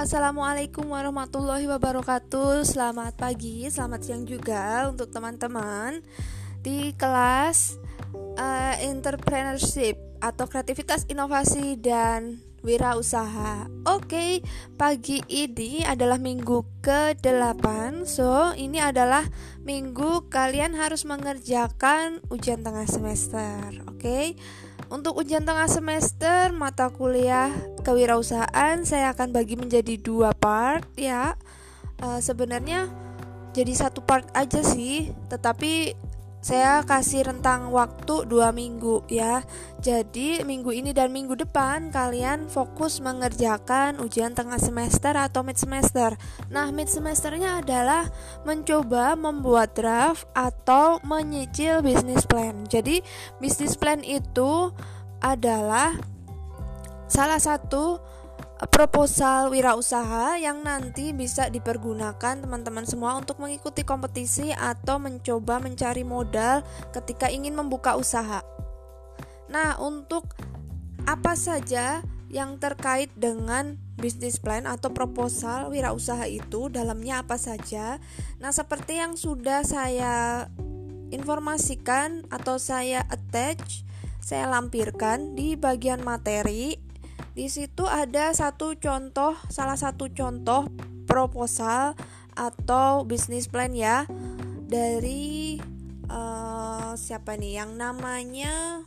Assalamualaikum warahmatullahi wabarakatuh. Selamat pagi, selamat siang juga untuk teman-teman di kelas entrepreneurship atau kreativitas, inovasi dan wirausaha. Oke, pagi ini adalah minggu ke-8. So, ini adalah minggu kalian harus mengerjakan ujian tengah semester. Oke. Untuk ujian tengah semester mata kuliah kewirausahaan saya akan bagi menjadi 2 part ya. Sebenarnya jadi 1 part aja sih, tetapi saya kasih rentang waktu 2 minggu ya. Jadi minggu ini dan minggu depan kalian fokus mengerjakan ujian tengah semester atau mid semester. Nah, mid semesternya adalah mencoba membuat draft atau menyicil business plan. Jadi business plan itu adalah salah satu proposal wirausaha yang nanti bisa dipergunakan teman-teman semua untuk mengikuti kompetisi atau mencoba mencari modal ketika ingin membuka usaha. Nah, untuk apa saja yang terkait dengan business plan atau proposal wirausaha itu, dalamnya apa saja? Nah, seperti yang sudah saya informasikan atau saya lampirkan di bagian materi. Di situ ada salah satu contoh proposal atau business plan ya, dari siapa nih yang namanya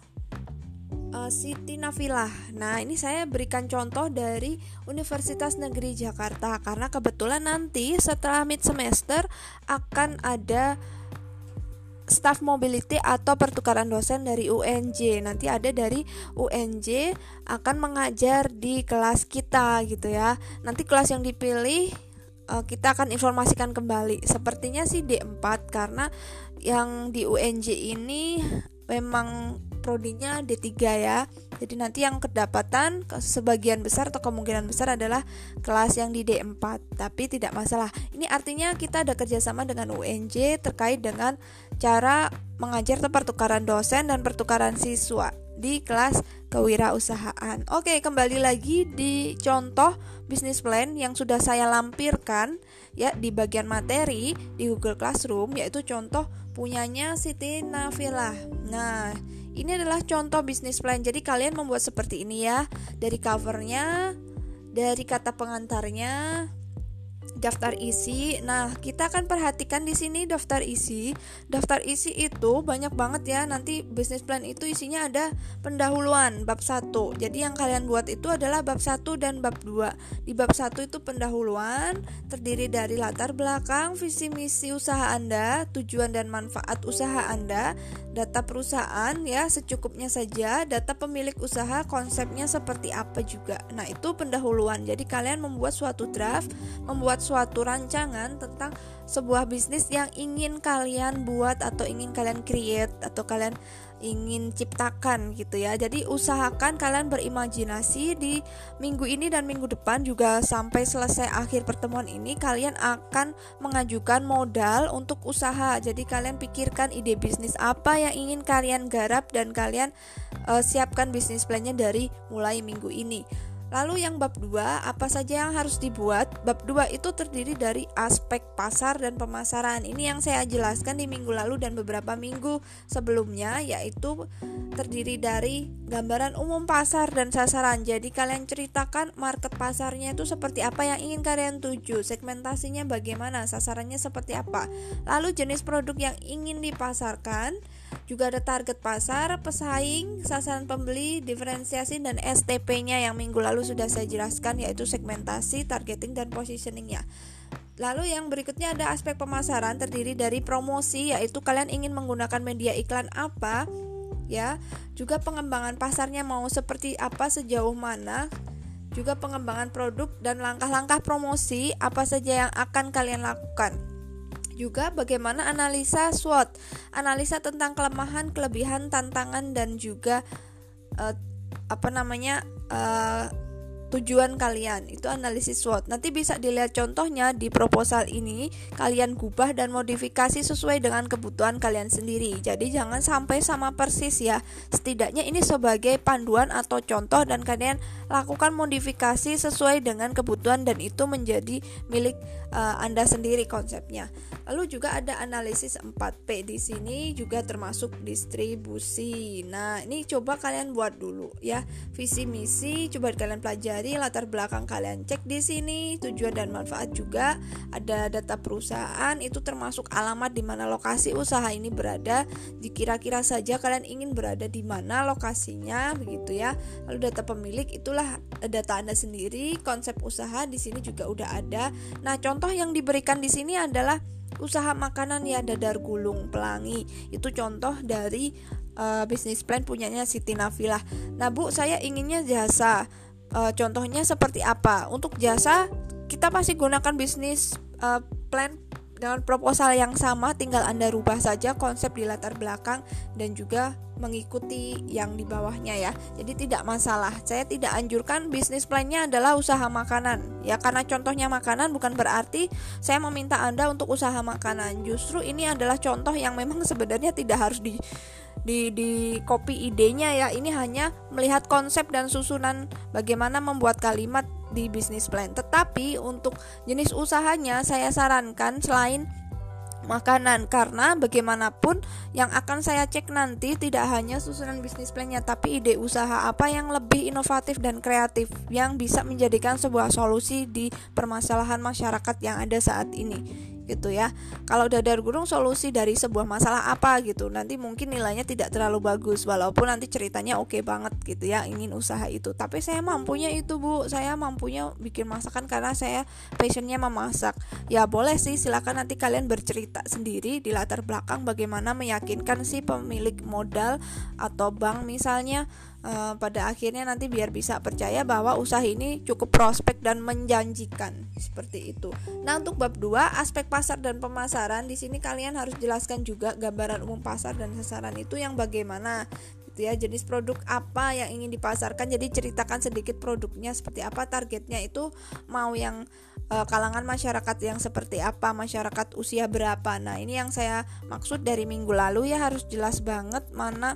Siti Nafilah. Nah, ini saya berikan contoh dari Universitas Negeri Jakarta karena kebetulan nanti setelah mid semester akan ada staff mobility atau pertukaran dosen dari UNJ. Nanti ada dari UNJ akan mengajar di kelas kita gitu ya. Nanti kelas yang dipilih kita akan informasikan kembali. Sepertinya sih D4 karena yang di UNJ ini memang prodinya D3 ya. Jadi nanti yang kedapatan sebagian besar atau kemungkinan besar adalah kelas yang di D4. Tapi tidak masalah. Ini artinya kita ada kerjasama dengan UNJ terkait dengan cara mengajar pertukaran dosen dan pertukaran siswa di kelas kewirausahaan. Oke, kembali lagi di contoh business plan yang sudah saya lampirkan ya di bagian materi di Google Classroom, yaitu contoh punyanya Siti Nafilah. Nah, ini adalah contoh bisnis plan. Jadi kalian membuat seperti ini ya. Dari covernya, dari kata pengantarnya, daftar isi. Nah, kita akan perhatikan di sini daftar isi. Daftar isi itu banyak banget ya. Nanti bisnis plan itu isinya ada pendahuluan bab 1. Jadi yang kalian buat itu adalah bab 1 dan bab 2. Di bab 1 itu pendahuluan terdiri dari latar belakang, visi misi usaha Anda, tujuan dan manfaat usaha Anda, data perusahaan ya secukupnya saja, data pemilik usaha, konsepnya seperti apa juga. Nah, itu pendahuluan. Jadi kalian membuat suatu draft, membuat suatu rancangan tentang sebuah bisnis yang ingin kalian buat atau ingin kalian create atau kalian ingin ciptakan gitu ya. Jadi usahakan kalian berimajinasi di minggu ini dan minggu depan juga sampai selesai akhir pertemuan ini kalian akan mengajukan modal untuk usaha. Jadi kalian pikirkan ide bisnis apa yang ingin kalian garap dan kalian siapkan bisnis plan-nya dari mulai minggu ini. Lalu yang bab 2, apa saja yang harus dibuat? Bab 2 itu terdiri dari aspek pasar dan pemasaran. Ini yang saya jelaskan di minggu lalu dan beberapa minggu sebelumnya, yaitu terdiri dari gambaran umum pasar dan sasaran. Jadi kalian ceritakan market pasarnya itu seperti apa yang ingin kalian tuju, segmentasinya bagaimana, sasarannya seperti apa. Lalu jenis produk yang ingin dipasarkan, juga ada target pasar, pesaing, sasaran pembeli, diferensiasi dan STP-nya yang minggu lalu sudah saya jelaskan, yaitu segmentasi, targeting dan positioning-nya. Lalu yang berikutnya ada aspek pemasaran terdiri dari promosi, yaitu kalian ingin menggunakan media iklan apa ya, juga pengembangan pasarnya mau seperti apa, sejauh mana, juga pengembangan produk dan langkah-langkah promosi apa saja yang akan kalian lakukan. Juga bagaimana analisa SWOT, analisa tentang kelemahan, kelebihan, tantangan dan juga tujuan kalian. Itu analisis SWOT. Nanti bisa dilihat contohnya di proposal ini, kalian gubah dan modifikasi sesuai dengan kebutuhan kalian sendiri. Jadi jangan sampai sama persis ya. Setidaknya ini sebagai panduan atau contoh dan kalian lakukan modifikasi sesuai dengan kebutuhan dan itu menjadi milik Anda sendiri konsepnya. Lalu juga ada analisis 4P di sini juga termasuk distribusi. Nah, ini coba kalian buat dulu ya. Visi misi coba kalian pelajari, latar belakang kalian cek di sini, tujuan dan manfaat juga, ada data perusahaan, itu termasuk alamat di mana lokasi usaha ini berada, dikira-kira saja kalian ingin berada di mana lokasinya begitu ya. Lalu data pemilik, itulah data Anda sendiri, konsep usaha di sini juga udah ada. Nah, contoh yang diberikan di sini adalah usaha makanan ya, Dadar Gulung Pelangi. Itu contoh dari bisnis plan punyanya Siti Nafilah. Nah, Bu, saya inginnya jasa. Contohnya seperti apa? Untuk jasa kita masih gunakan bisnis plan dengan proposal yang sama, tinggal Anda rubah saja konsep di latar belakang dan juga mengikuti yang di bawahnya ya. Jadi tidak masalah. Saya tidak anjurkan bisnis plan-nya adalah usaha makanan ya, karena contohnya makanan bukan berarti saya meminta Anda untuk usaha makanan. Justru ini adalah contoh yang memang sebenarnya tidak harus di copy idenya ya. Ini hanya melihat konsep dan susunan bagaimana membuat kalimat di bisnis plan. Tetapi untuk jenis usahanya saya sarankan selain makanan, karena bagaimanapun yang akan saya cek nanti tidak hanya susunan bisnis plan-nya, tapi ide usaha apa yang lebih inovatif dan kreatif yang bisa menjadikan sebuah solusi di permasalahan masyarakat yang ada saat ini gitu ya. Kalau Dadar Gulung solusi dari sebuah masalah apa gitu, nanti mungkin nilainya tidak terlalu bagus walaupun nanti ceritanya oke banget gitu ya, ingin usaha itu. Tapi saya mampunya itu, Bu, saya mampunya bikin masakan karena saya passionnya memasak. Ya boleh sih, silakan nanti kalian bercerita sendiri di latar belakang bagaimana meyakinkan si pemilik modal atau bank misalnya pada akhirnya nanti biar bisa percaya bahwa usaha ini cukup prospek dan menjanjikan seperti itu. Nah, untuk bab 2 aspek pasar dan pemasaran, di sini kalian harus jelaskan juga gambaran umum pasar dan sasaran itu yang bagaimana gitu ya, jenis produk apa yang ingin dipasarkan. Jadi ceritakan sedikit produknya seperti apa, targetnya itu mau yang kalangan masyarakat yang seperti apa, masyarakat usia berapa. Nah, ini yang saya maksud dari minggu lalu ya, harus jelas banget mana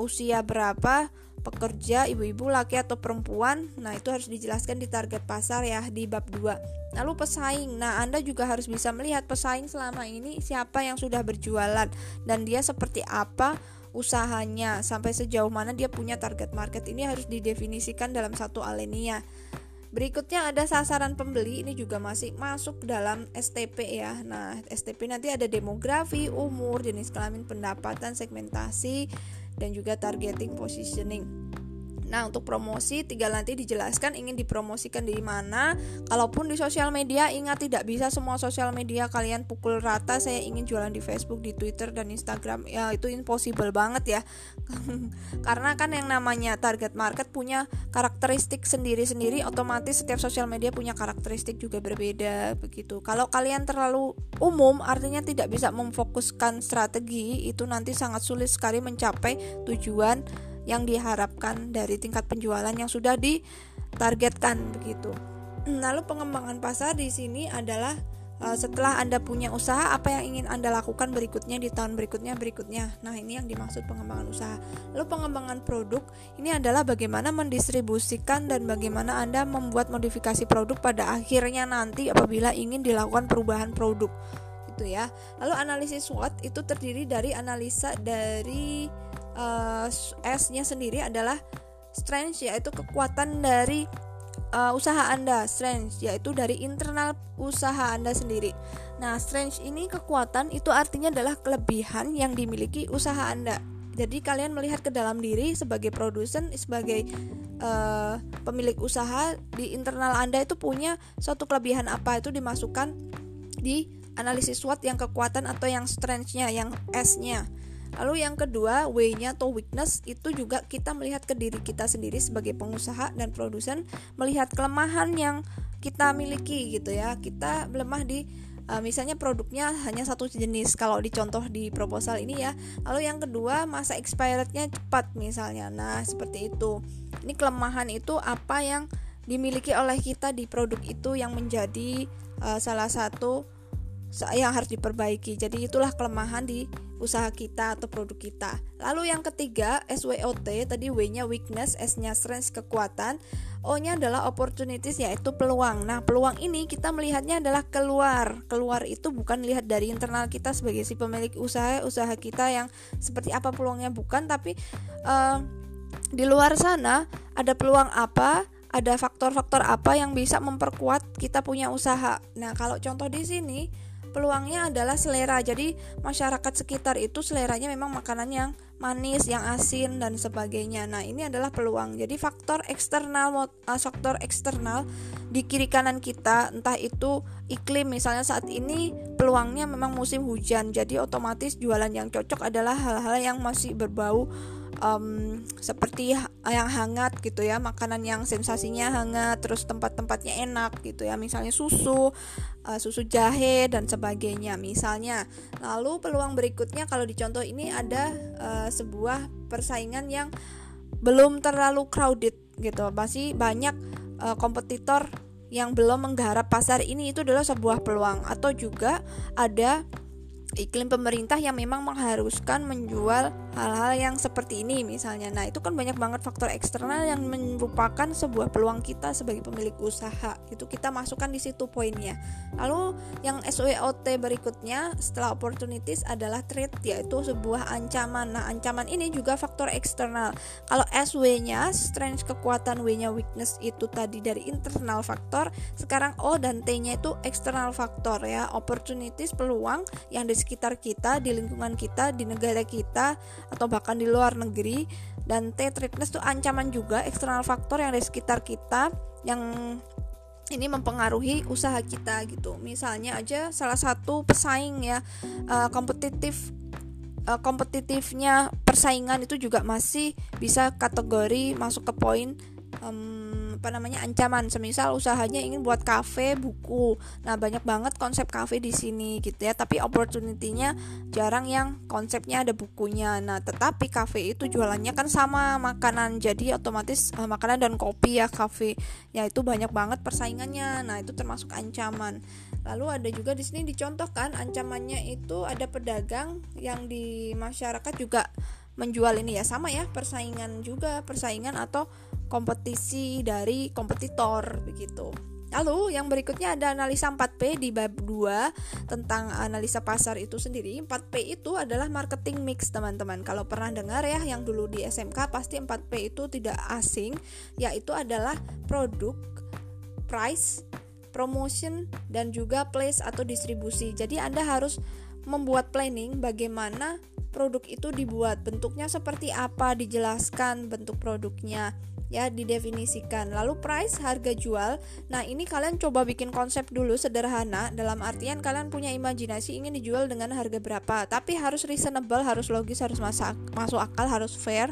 usia berapa, pekerja, ibu-ibu, laki atau perempuan. Nah, itu harus dijelaskan di target pasar ya di bab 2. Lalu pesaing. Nah, Anda juga harus bisa melihat pesaing selama ini siapa yang sudah berjualan dan dia seperti apa usahanya, sampai sejauh mana dia punya target market. Ini harus didefinisikan dalam satu alenia. Berikutnya ada sasaran pembeli, ini juga masih masuk dalam STP ya. Nah, STP nanti ada demografi, umur, jenis kelamin, pendapatan, segmentasi, dan juga targeting positioning. Nah, untuk promosi, tinggal nanti dijelaskan ingin dipromosikan di mana. Kalaupun di sosial media, ingat tidak bisa semua sosial media kalian pukul rata. Saya ingin jualan di Facebook, di Twitter, dan Instagram. Ya, itu impossible banget ya. Karena kan yang namanya target market punya karakteristik sendiri-sendiri, otomatis setiap sosial media punya karakteristik juga berbeda begitu. Kalau kalian terlalu umum, artinya tidak bisa memfokuskan strategi, itu nanti sangat sulit sekali mencapai tujuan yang diharapkan dari tingkat penjualan yang sudah ditargetkan begitu. Lalu pengembangan pasar di sini adalah setelah Anda punya usaha, apa yang ingin Anda lakukan berikutnya di tahun berikutnya. Nah, ini yang dimaksud pengembangan usaha. Lalu pengembangan produk, ini adalah bagaimana mendistribusikan dan bagaimana Anda membuat modifikasi produk pada akhirnya nanti apabila ingin dilakukan perubahan produk gitu ya. Lalu analisis SWOT itu terdiri dari analisa dari S-nya sendiri adalah strength, yaitu kekuatan dari usaha Anda. Strength yaitu dari internal usaha Anda sendiri. Nah, strength ini kekuatan, itu artinya adalah kelebihan yang dimiliki usaha Anda. Jadi kalian melihat ke dalam diri sebagai produsen, sebagai pemilik usaha, di internal Anda itu punya suatu kelebihan apa, itu dimasukkan di analisis SWOT yang kekuatan atau yang strength-nya, yang S-nya. Lalu yang kedua, W-nya atau weakness, itu juga kita melihat ke diri kita sendiri sebagai pengusaha dan produsen, melihat kelemahan yang kita miliki gitu ya. Kita lemah di misalnya produknya hanya satu jenis kalau dicontoh di proposal ini ya. Lalu yang kedua, masa expirednya cepat misalnya. Nah, seperti itu. Ini kelemahan itu apa yang dimiliki oleh kita di produk itu yang menjadi salah satu yang harus diperbaiki. Jadi itulah kelemahan di usaha kita atau produk kita. Lalu yang ketiga, SWOT, tadi W-nya weakness, S-nya strength, kekuatan, O-nya adalah opportunities, yaitu peluang. Nah, peluang ini kita melihatnya adalah keluar. Keluar itu bukan lihat dari internal kita sebagai si pemilik usaha kita yang seperti apa peluangnya, bukan, tapi di luar sana ada peluang apa, ada faktor-faktor apa yang bisa memperkuat kita punya usaha. Nah, kalau contoh di sini peluangnya adalah selera. Jadi masyarakat sekitar itu seleranya memang makanan yang manis, yang asin dan sebagainya. Nah, ini adalah peluang. Jadi faktor eksternal di kiri kanan kita, entah itu iklim misalnya saat ini peluangnya memang musim hujan. Jadi otomatis jualan yang cocok adalah hal-hal yang masih berbau seperti yang hangat gitu ya, makanan yang sensasinya hangat, terus tempat-tempatnya enak gitu ya, misalnya susu jahe dan sebagainya misalnya. Lalu peluang berikutnya kalau di contoh ini ada sebuah persaingan yang belum terlalu crowded gitu, masih banyak kompetitor yang belum menggarap pasar ini, itu adalah sebuah peluang. Atau juga ada iklim pemerintah yang memang mengharuskan menjual hal-hal yang seperti ini misalnya. Nah, itu kan banyak banget faktor eksternal yang merupakan sebuah peluang kita sebagai pemilik usaha. Itu kita masukkan di situ poinnya. Lalu yang SWOT berikutnya setelah opportunities adalah threat, yaitu sebuah ancaman. Nah, ancaman ini juga faktor eksternal. Kalau SW-nya strength, kekuatan, W-nya weakness itu tadi dari internal faktor. Sekarang O dan T-nya itu eksternal faktor ya. Opportunities, peluang yang di sekitar kita, di lingkungan kita, di negara kita, atau bahkan di luar negeri. Dan threatness itu ancaman juga, eksternal faktor yang di sekitar kita yang ini mempengaruhi usaha kita gitu. Misalnya aja salah satu pesaing ya, kompetitifnya persaingan itu juga masih bisa kategori masuk ke poin ancaman. Semisal usahanya ingin buat kafe buku, nah banyak banget konsep kafe di sini gitu ya, tapi opportunity-nya jarang yang konsepnya ada bukunya. Nah, tetapi kafe itu jualannya kan sama makanan, jadi otomatis makanan dan kopi ya kafe, yaitu banyak banget persaingannya. Nah, itu termasuk ancaman. Lalu ada juga di sini dicontohkan ancamannya itu ada pedagang yang di masyarakat juga menjual ini ya, sama ya, persaingan atau kompetisi dari kompetitor begitu. Lalu yang berikutnya ada analisa 4P di bab 2 tentang analisa pasar itu sendiri. 4P itu adalah marketing mix, teman-teman. Kalau pernah dengar ya yang dulu di SMK pasti 4P itu tidak asing, yaitu adalah produk, price, promotion dan juga place atau distribusi. Jadi Anda harus membuat planning bagaimana produk itu dibuat, bentuknya seperti apa, dijelaskan bentuk produknya ya, didefinisikan. Lalu price, harga jual. Nah, ini kalian coba bikin konsep dulu sederhana, dalam artian kalian punya imajinasi ingin dijual dengan harga berapa, tapi harus reasonable, harus logis, harus masuk akal, harus fair.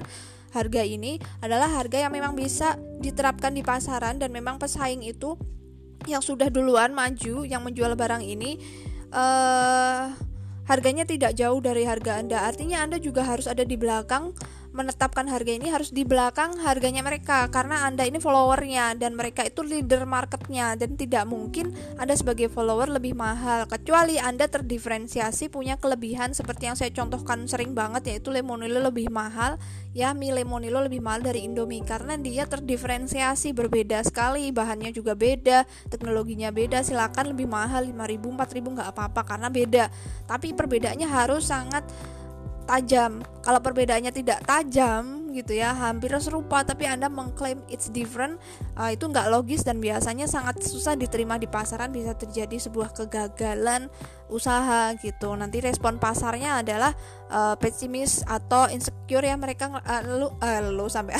Harga ini adalah harga yang memang bisa diterapkan di pasaran dan memang pesaing itu yang sudah duluan maju yang menjual barang ini harganya tidak jauh dari harga Anda. Artinya Anda juga harus ada di belakang, menetapkan harga ini harus di belakang harganya mereka, karena Anda ini followernya dan mereka itu leader marketnya, dan tidak mungkin Anda sebagai follower lebih mahal kecuali Anda terdiferensiasi, punya kelebihan seperti yang saya contohkan sering banget, yaitu lemonilo lebih mahal ya, mie lemonilo lebih mahal dari indomie karena dia terdiferensiasi, berbeda sekali, bahannya juga beda, teknologinya beda. Silakan lebih mahal 5.000, 4.000 nggak apa-apa karena beda, tapi perbedaannya harus sangat tajam. Kalau perbedaannya tidak tajam gitu ya, hampir serupa tapi Anda mengklaim it's different, itu nggak logis dan biasanya sangat susah diterima di pasaran, bisa terjadi sebuah kegagalan usaha gitu. Nanti respon pasarnya adalah pesimis atau insecure ya, mereka sampai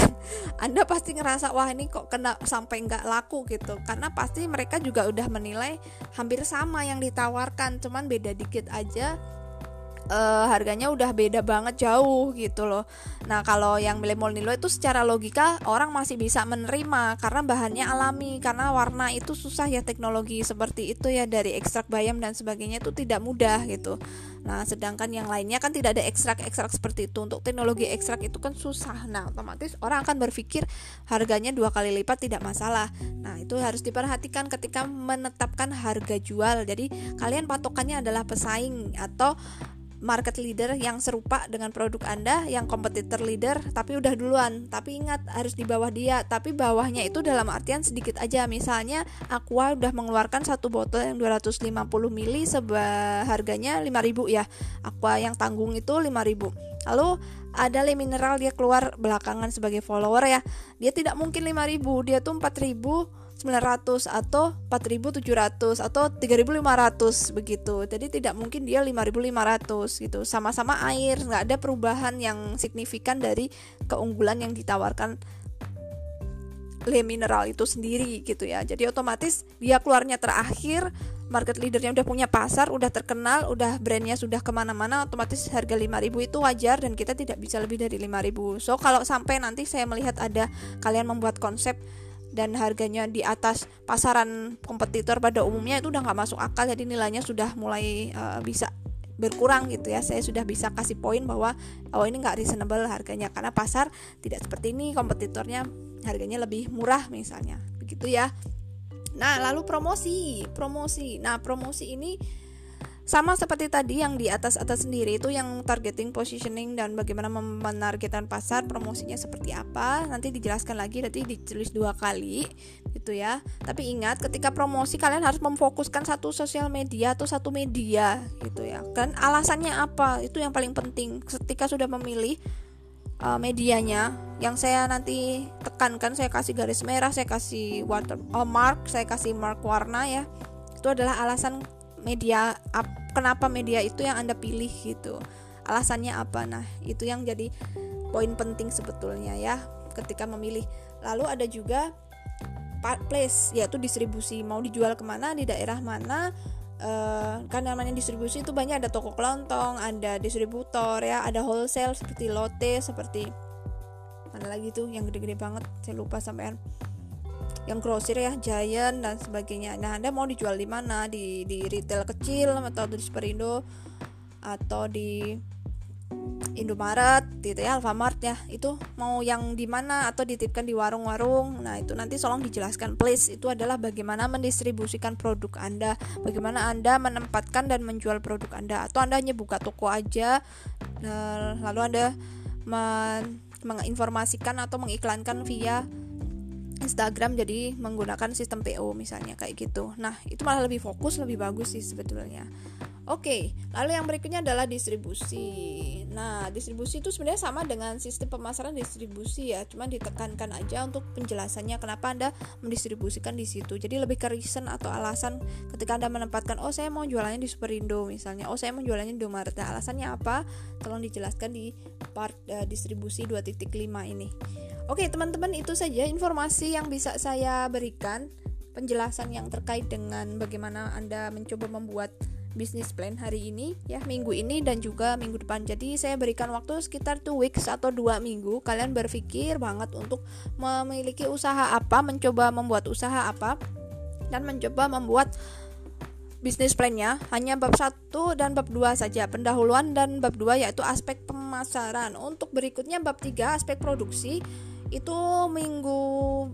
Anda pasti ngerasa wah ini kok kena sampai nggak laku gitu, karena pasti mereka juga udah menilai hampir sama yang ditawarkan, cuman beda dikit aja harganya udah beda banget jauh gitu loh. Nah kalau yang lemonilo itu secara logika orang masih bisa menerima karena bahannya alami, karena warna itu susah ya, teknologi seperti itu ya dari ekstrak bayam dan sebagainya itu tidak mudah gitu. Nah sedangkan yang lainnya kan tidak ada ekstrak-ekstrak seperti itu, untuk teknologi ekstrak itu kan susah. Nah otomatis orang akan berpikir harganya 2 kali lipat tidak masalah. Nah itu harus diperhatikan ketika menetapkan harga jual. Jadi kalian patokannya adalah pesaing atau market leader yang serupa dengan produk Anda, yang competitor leader tapi udah duluan. Tapi ingat harus di bawah dia, tapi bawahnya itu dalam artian sedikit aja. Misalnya Aqua udah mengeluarkan satu botol yang 250 ml harganya 5.000 ya. Aqua yang tanggung itu 5.000. Lalu ada Le Minerale, dia keluar belakangan sebagai follower ya. Dia tidak mungkin 5.000, dia tuh 4.900 atau 4.700 atau 3.500 begitu. Jadi tidak mungkin dia 5.500 gitu. Sama-sama air, nggak ada perubahan yang signifikan dari keunggulan yang ditawarkan Le Minerale itu sendiri gitu ya. Jadi otomatis dia keluarnya terakhir, market leadernya udah punya pasar, udah terkenal, udah brandnya sudah kemana-mana, otomatis harga 5.000 itu wajar dan kita tidak bisa lebih dari 5.000. So kalau sampai nanti saya melihat ada kalian membuat konsep dan harganya di atas pasaran kompetitor pada umumnya, itu udah nggak masuk akal. Jadi nilainya sudah mulai bisa berkurang gitu ya. Saya sudah bisa kasih poin bahwa ini nggak reasonable harganya karena pasar tidak seperti ini, kompetitornya harganya lebih murah misalnya, begitu ya. Nah lalu promosi. Nah promosi ini sama seperti tadi yang di atas sendiri itu yang targeting, positioning, dan bagaimana menargetkan pasar. Promosinya seperti apa nanti dijelaskan lagi, nanti ditulis 2 kali gitu ya. Tapi ingat ketika promosi kalian harus memfokuskan satu sosial media atau satu media gitu ya. Dan alasannya apa, itu yang paling penting. Ketika sudah memilih medianya, yang saya nanti tekankan, saya kasih garis merah, saya kasih watermark, saya kasih mark warna ya. Itu adalah alasan media, kenapa media itu yang Anda pilih gitu, alasannya apa. Nah itu yang jadi poin penting sebetulnya ya ketika memilih. Lalu ada juga place, yaitu distribusi, mau dijual kemana, di daerah mana. Kan namanya distribusi itu banyak, ada toko kelontong, ada distributor ya, ada wholesale seperti Lotte, seperti mana lagi tuh yang gede-gede banget, saya lupa sampean, yang grosir ya, Giant dan sebagainya. Nah Anda mau dijual di mana, di retail kecil atau di Superindo atau di Indomaret gitu ya, Alfamart ya, itu mau yang di mana, atau dititipkan di warung-warung. Nah itu nanti tolong dijelaskan. Place itu adalah bagaimana mendistribusikan produk Anda, bagaimana Anda menempatkan dan menjual produk Anda. Atau Anda hanya buka toko aja lalu Anda menginformasikan atau mengiklankan via Instagram, jadi menggunakan sistem PO misalnya, kayak gitu. Nah itu malah lebih fokus, lebih bagus sih sebetulnya. Oke, lalu yang berikutnya adalah distribusi. Nah distribusi itu sebenarnya sama dengan sistem pemasaran distribusi ya, cuma ditekankan aja untuk penjelasannya kenapa Anda mendistribusikan di situ. Jadi lebih ke reason atau alasan ketika Anda menempatkan, oh saya mau jualannya di Superindo misalnya, oh saya mau jualannya di Indomaret. Nah, alasannya apa, tolong dijelaskan di part distribusi 2.5 ini. Oke teman-teman, itu saja informasi yang bisa saya berikan, penjelasan yang terkait dengan bagaimana Anda mencoba membuat bisnis plan hari ini ya, minggu ini dan juga minggu depan. Jadi saya berikan waktu sekitar 2 weeks atau 2 minggu, kalian berpikir banget untuk memiliki usaha apa, mencoba membuat usaha apa, dan mencoba membuat bisnis plan-nya. Hanya bab 1 dan bab 2 saja, pendahuluan, dan bab 2 yaitu aspek pemasaran. Untuk berikutnya bab 3 aspek produksi, itu minggu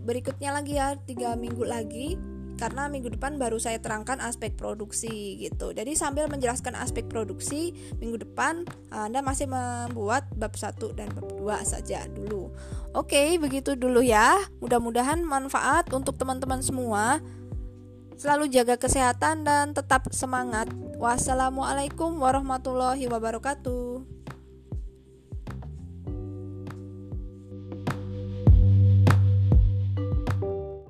berikutnya lagi ya, 3 minggu lagi, karena minggu depan baru saya terangkan aspek produksi gitu. Jadi sambil menjelaskan aspek produksi minggu depan, Anda masih membuat bab 1 dan bab 2 saja dulu. Oke, begitu dulu ya. Mudah-mudahan manfaat untuk teman-teman semua. Selalu jaga kesehatan dan tetap semangat. Wassalamualaikum warahmatullahi wabarakatuh.